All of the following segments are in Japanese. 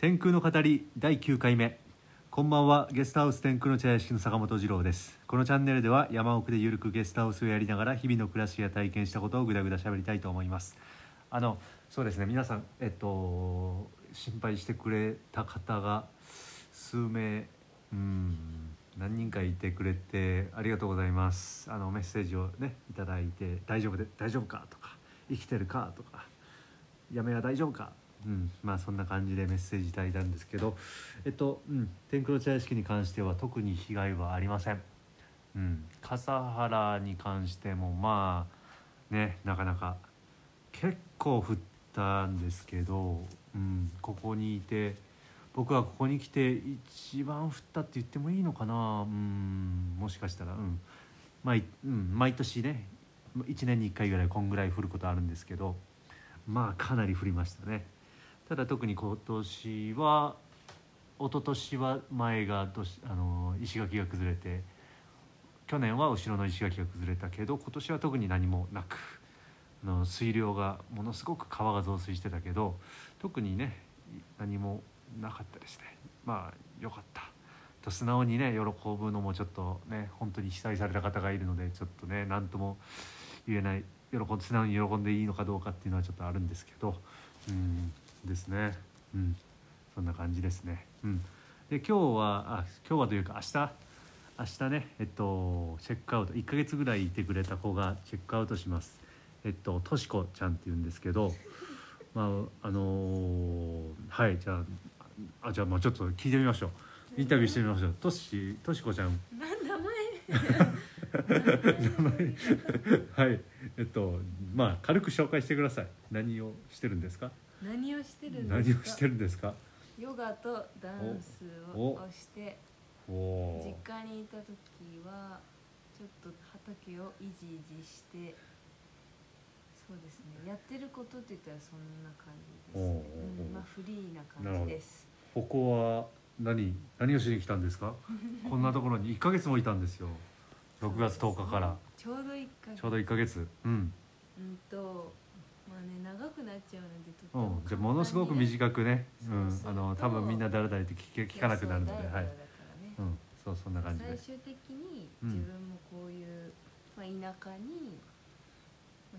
天空の語り第9回目。こんばんは、ゲストハウス天空の茶屋敷の坂本二郎です。このチャンネルでは山奥でゆるくゲストハウスをやりながら日々の暮らしや体験したことをぐだぐだしゃべりたいと思います。そうですね、皆さん、心配してくれた方が数名、何人かいてくれてありがとうございます。メッセージをね、いただいて、大丈夫かとか、生きてるかとか、やめは大丈夫か、そんな感じでメッセージいただいたんですけど、天空の茶屋敷に関しては特に被害はありません。笠原に関してもなかなか結構降ったんですけど、ここにいて、僕はここに来て一番降ったって言ってもいいのかな、もしかしたら、毎年ね、1年に1回ぐらいこんぐらい降ることあるんですけど、かなり降りましたね。ただ特に今年は、一昨年は前が石垣が崩れて、去年は後ろの石垣が崩れたけど、今年は特に何もなく、水量がものすごく川が増水してたけど、特にね何もなかったですね。よかったと素直にね喜ぶのもちょっとね、本当に被災された方がいるので、ちょっとね何とも言えない、素直に喜んでいいのかどうかっていうのはちょっとあるんですけど、ですね、そんな感じですね。で今日はというか明日ね、チェックアウト、1ヶ月ぐらいいてくれた子がチェックアウトします。としこちゃんっていうんですけど、はい、じゃあちょっと聞いてみましょう。インタビューしてみましょう。としこちゃん。はい、軽く紹介してください。何をしてるんですか？ヨガとダンスをして、実家にいた時はちょっと畑をいじいじして、そうですね。やってることって言ったらそんな感じですね。フリーな感じです。ここは何をしに来たんですか？こんなところに1ヶ月もいたんですよ。6月10日から、ちょうど1ヶ月、長くなっちゃうのでとても、じゃあものすごく短くね、多分みんなだらだらと聞かなくなるので、はい、そんな感じで最終的に自分もこういう、田舎に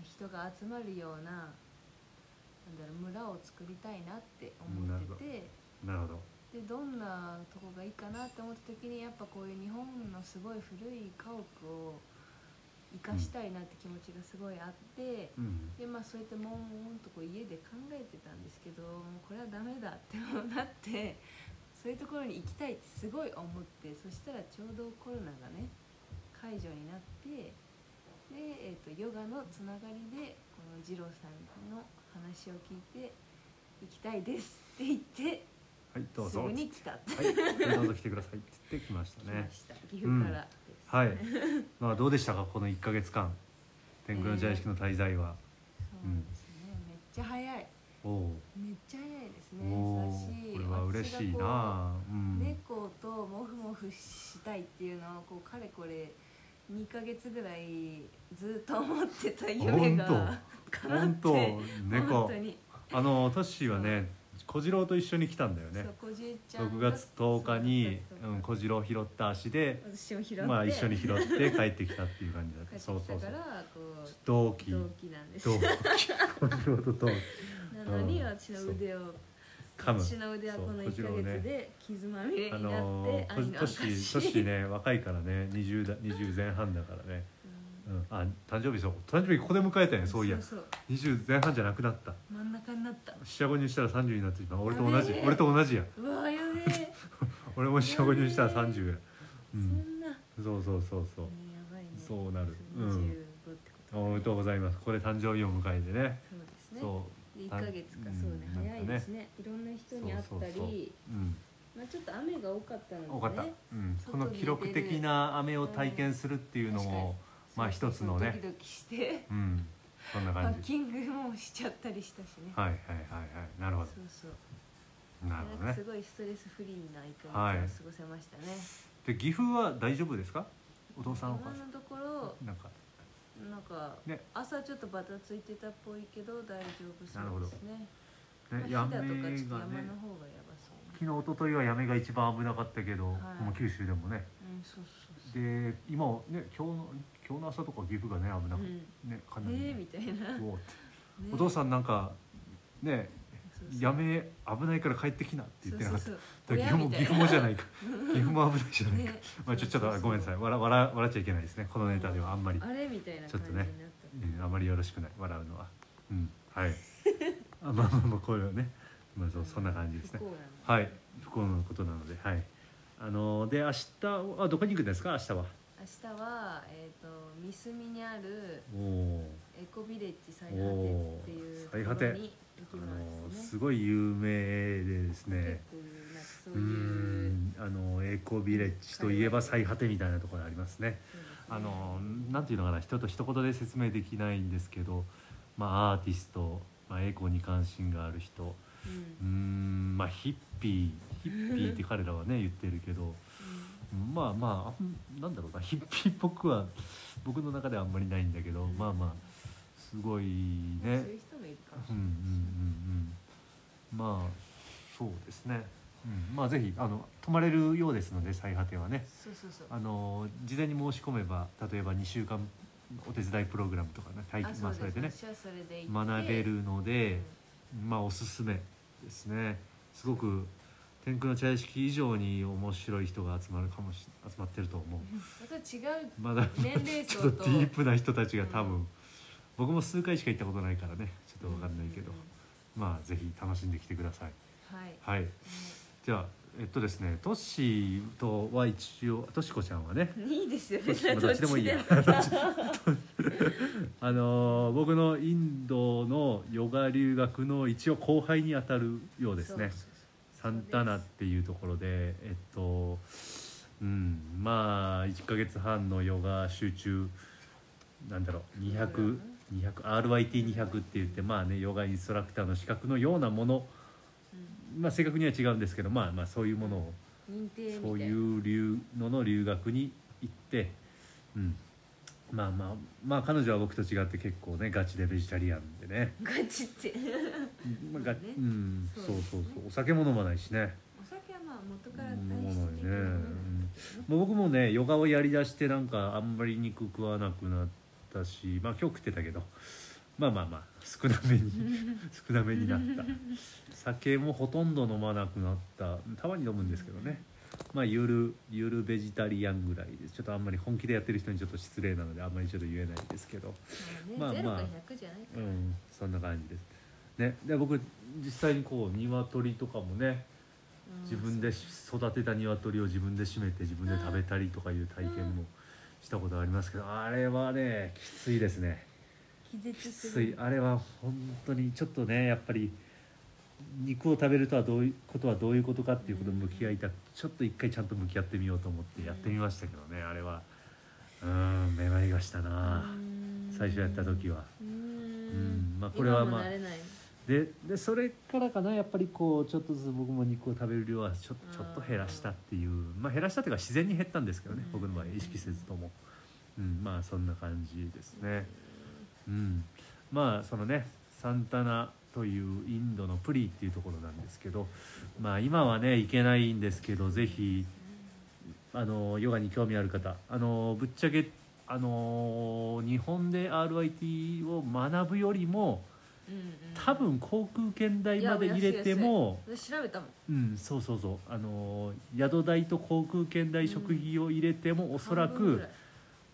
人が集まるような、村を作りたいなって思ってて、でどんなとこがいいかなって思った時に、やっぱこういう日本のすごい古い家屋を生かしたいなって気持ちがすごいあって、でそうやってもんもんとこう家で考えてたんですけど、これはダメだってなって、そういうところに行きたいってすごい思って、そしたらちょうどコロナがね解除になって、で、ヨガのつながりでこの二郎さんの話を聞いて行きたいですって言って。はい、どうぞ。すぐに来た。はい、どうぞ来てくださいって言ってきましたね。岐阜からです。はい。どうでしたか、この1ヶ月間、天空の茶屋敷の滞在は。そうですね、めっちゃ早い。めっちゃ早いですね。これは嬉しいな。猫とモフモフしたいっていうのをこうかれこれ2ヶ月ぐらいずっと思ってた夢が叶って、本当に。トッシーはね。小次郎と一緒に来たんだよね。6月10日に小次郎を拾った足で、一緒に拾って帰ってきたっていう感じだった。同期なんです。小次郎と同期なのに、私の腕を私の腕はこの1ヶ月で傷まみれになって、トシね、若いからね、20前半だからね。誕生日ここで迎えたよね。そういや、20前半じゃなくなった、真ん中になった。四捨五入したら30になってしまう。俺と同じや。うわ、やべえ。俺も四捨五入したら30や。そうそうなる。おめでとうございます。ここで誕生日を迎えてね。そうですね。1ヶ月か。早いですね。いろんな人に会ったり、ちょっと雨が多かったのでね、この記録的な雨を体験するっていうのも一つのね、ドキドキして、そんな感じ。パッキングもしちゃったりしたしね。なるほど。なるほどね。すごいストレスフリーな1ヶ月を過ごせましたね。で、岐阜は大丈夫ですか？お父さんお母さん。今のところなんか朝ちょっとバタついてたっぽいけど大丈夫そうですね。日だとかちょっと山の方がやばそう。昨日一昨日はやめが一番危なかったけど、はい、この九州でもね、うん、そうそうそうで今ね今日の朝とか岐阜がね危なく、うん、ねかなりねみたいな、ね、お父さんなんかねやめ危ないから帰ってきなって言ってなかった。そうそうそうだから岐阜もじゃないか岐阜も危ないじゃないか、ね、まあちょっとごめんなさい笑っちゃいけないですねこのネタではあんまり、うん、あれみたいな感じになったちょっとね、あまりよろしくない笑うのは、うん、はいあまあまあこれはねまあそんな感じですねはい不幸のことなのではいで明日はどこに行くんですか明日は、三隅にあるエコビレッジ最果てっていうところに行きます、ね、すごい有名でですねそういうエコビレッジといえば最果てみたいなところがありますねなんていうのかな人と一言で説明できないんですけど、まあ、アーティスト、まあ、エコに関心がある人、うん、まあヒッピーって彼らはね言ってるけどまあまあなんだろうなヒッピーっぽくは僕の中ではあんまりないんだけど、うん、まあまあすごいねそういう人もいるかもしれない、まあそうですね、うん、まあぜひ泊まれるようですので最果てはねそう事前に申し込めば例えば2週間お手伝いプログラムとかね体験されてね学べるので、うん、まあおすすめですねすごく天空の茶屋敷以上に面白い人が集まってると思うまた違う年齢層と、ま、ちょっとディープな人たちが多分、うん、僕も数回しか行ったことないからねちょっと分かんないけど、うん、まあぜひ楽しんできてくださいはい、はい、じゃあですねトシとは一応トシコちゃんはねいいですよねどっちでもいいや僕のインドのヨガ留学の一応後輩にあたるようですねサンタナっていうところで、まあ1ヶ月半のヨガ集中なんだろう200 RYT200 って言ってまあねヨガインストラクターの資格のようなもの、まあ正確には違うんですけどまあまあそういうものを認定そういうのの留学に行って、うん、まあ彼女は僕と違って結構ねガチでベジタリアンでねガチってまあうん、そうそうお酒も飲まないしねお酒はまあ元から大好きで、もう僕もねヨガをやりだしてなんかあんまり肉食わなくなったしまあ今日食ってたけどまあ少なめになった酒もほとんど飲まなくなったたまに飲むんですけどねまあゆるベジタリアンぐらいでちょっとあんまり本気でやってる人にちょっと失礼なのであんまりちょっと言えないですけど、ね、まあ0か100じゃないか、うん、そんな感じですね、で僕実際にこう鶏とかもね自分で育てた鶏を自分で締めて自分で食べたりとかいう体験もしたことありますけどあれはねきついですねきついあれは本当にちょっとねやっぱり肉を食べるとはどういうことかっていうことに向き合いたくちょっと一回ちゃんと向き合ってみようと思ってやってみましたけどねあれはめまいがしたな最初やった時はまあこれはまあでそれからかなやっぱりこうちょっとずつ僕も肉を食べる量はちょっと減らしたっていうまあ減らしたというか自然に減ったんですけどね僕の場合意識せずとも、まあそんな感じですね、まあそのねサンタナというインドのプリっていうところなんですけどまあ今はね行けないんですけどぜひヨガに興味ある方ぶっちゃけ日本で RYT を学ぶよりも多分航空券代まで入れても調べたもん、そう宿代と航空券代食費を入れてもおそらく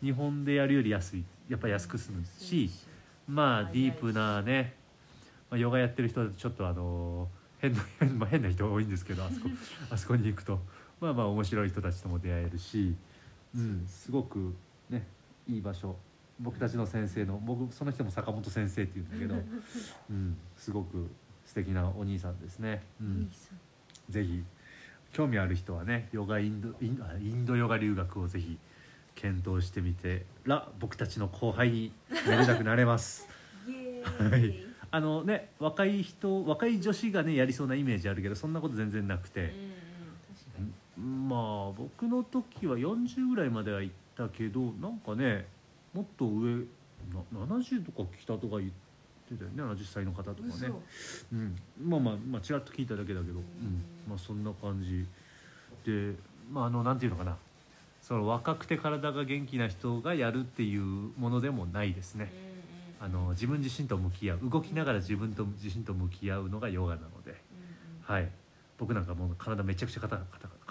日本でやるより安いやっぱり安く済むしまあディープなね、まあ、ヨガやってる人はちょっと変な人が多いんですけどあそこに行くとまあ面白い人たちとも出会えるし、すごくねいい場所僕たちの先生の僕その人も坂本先生って言うんだけど、すごく素敵なお兄さんですね、ぜひ興味ある人はねインドヨガ留学をぜひ検討してみてら僕たちの後輩になりたくなれますはいね若い女子がねやりそうなイメージあるけどそんなこと全然なくて、まあ僕の時は40ぐらいまでは行ったけどなんかねもっと上70とか来たとか言っってたよね、70歳の方とかね。うん、まあちらっと聞いただけだけど、うん、まあそんな感じで、まあなんていうのかな、その若くて体が元気な人がやるっていうものでもないですね。自分自身と向き合う、動きながら自分と自身と向き合うのがヨガなので、はい、僕なんかもう体めちゃくちゃ硬いか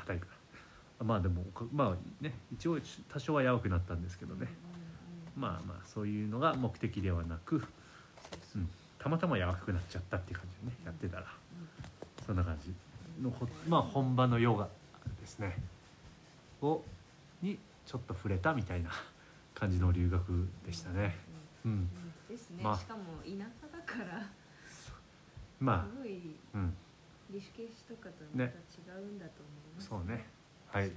ら、まあでもまあね、一応多少は柔くなったんですけどね。まあまあそういうのが目的ではなく、うん、たまたま柔くなっちゃったっていう感じでね、やってたらそんな感じのまあ本場のヨガですねにちょっと触れたみたいな感じの留学でしたね。うん、ですね、まあ、しかも田舎だからまあすごいリシュケシとかとまた違うんだと思います、ね、そうね、はい。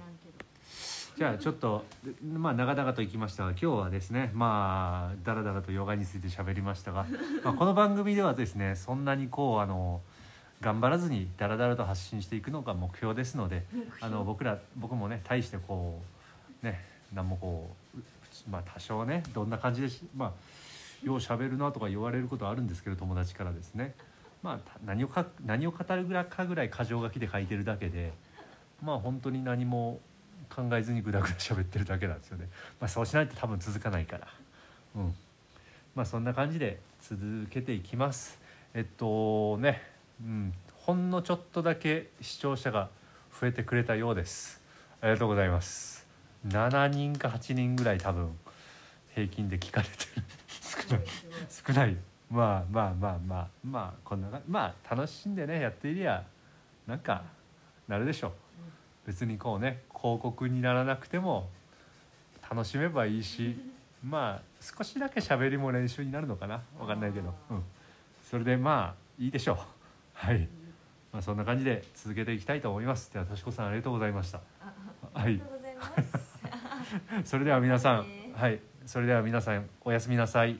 じゃあちょっと、まあ、長々といきましたが、今日はですね、まあだらだらとヨガについて喋りましたが、まあ、この番組ではですね、そんなにこう頑張らずにだらだらと発信していくのが目標ですので、僕もね、大してこうね、何もこう、まあ多少ね、どんな感じでまあよう喋るなとか言われることあるんですけど、友達からですね、まあ何を語るかぐらい箇条書きで書いてるだけで、まあ本当に何も考えずにグダグダ喋ってるだけなんですよね。まあ、そうしないと多分続かないから、うん、まあそんな感じで続けていきます。ね、うん、ほんのちょっとだけ視聴者が増えてくれたようです。ありがとうございます。7人か8人ぐらい多分平均で聞かれてる少ないまあこんな、まあ楽しんでねやっていりゃなんかなるでしょう。別にこうね、広告にならなくても楽しめばいいし、まあ少しだけ喋りも練習になるのかな、分かんないけど、うん、それでまあいいでしょう。はい、まあ、そんな感じで続けていきたいと思います。では、としこさんありがとうございました。ありがとうございます。それでは皆さん、はい、それでは皆さんおやすみなさい。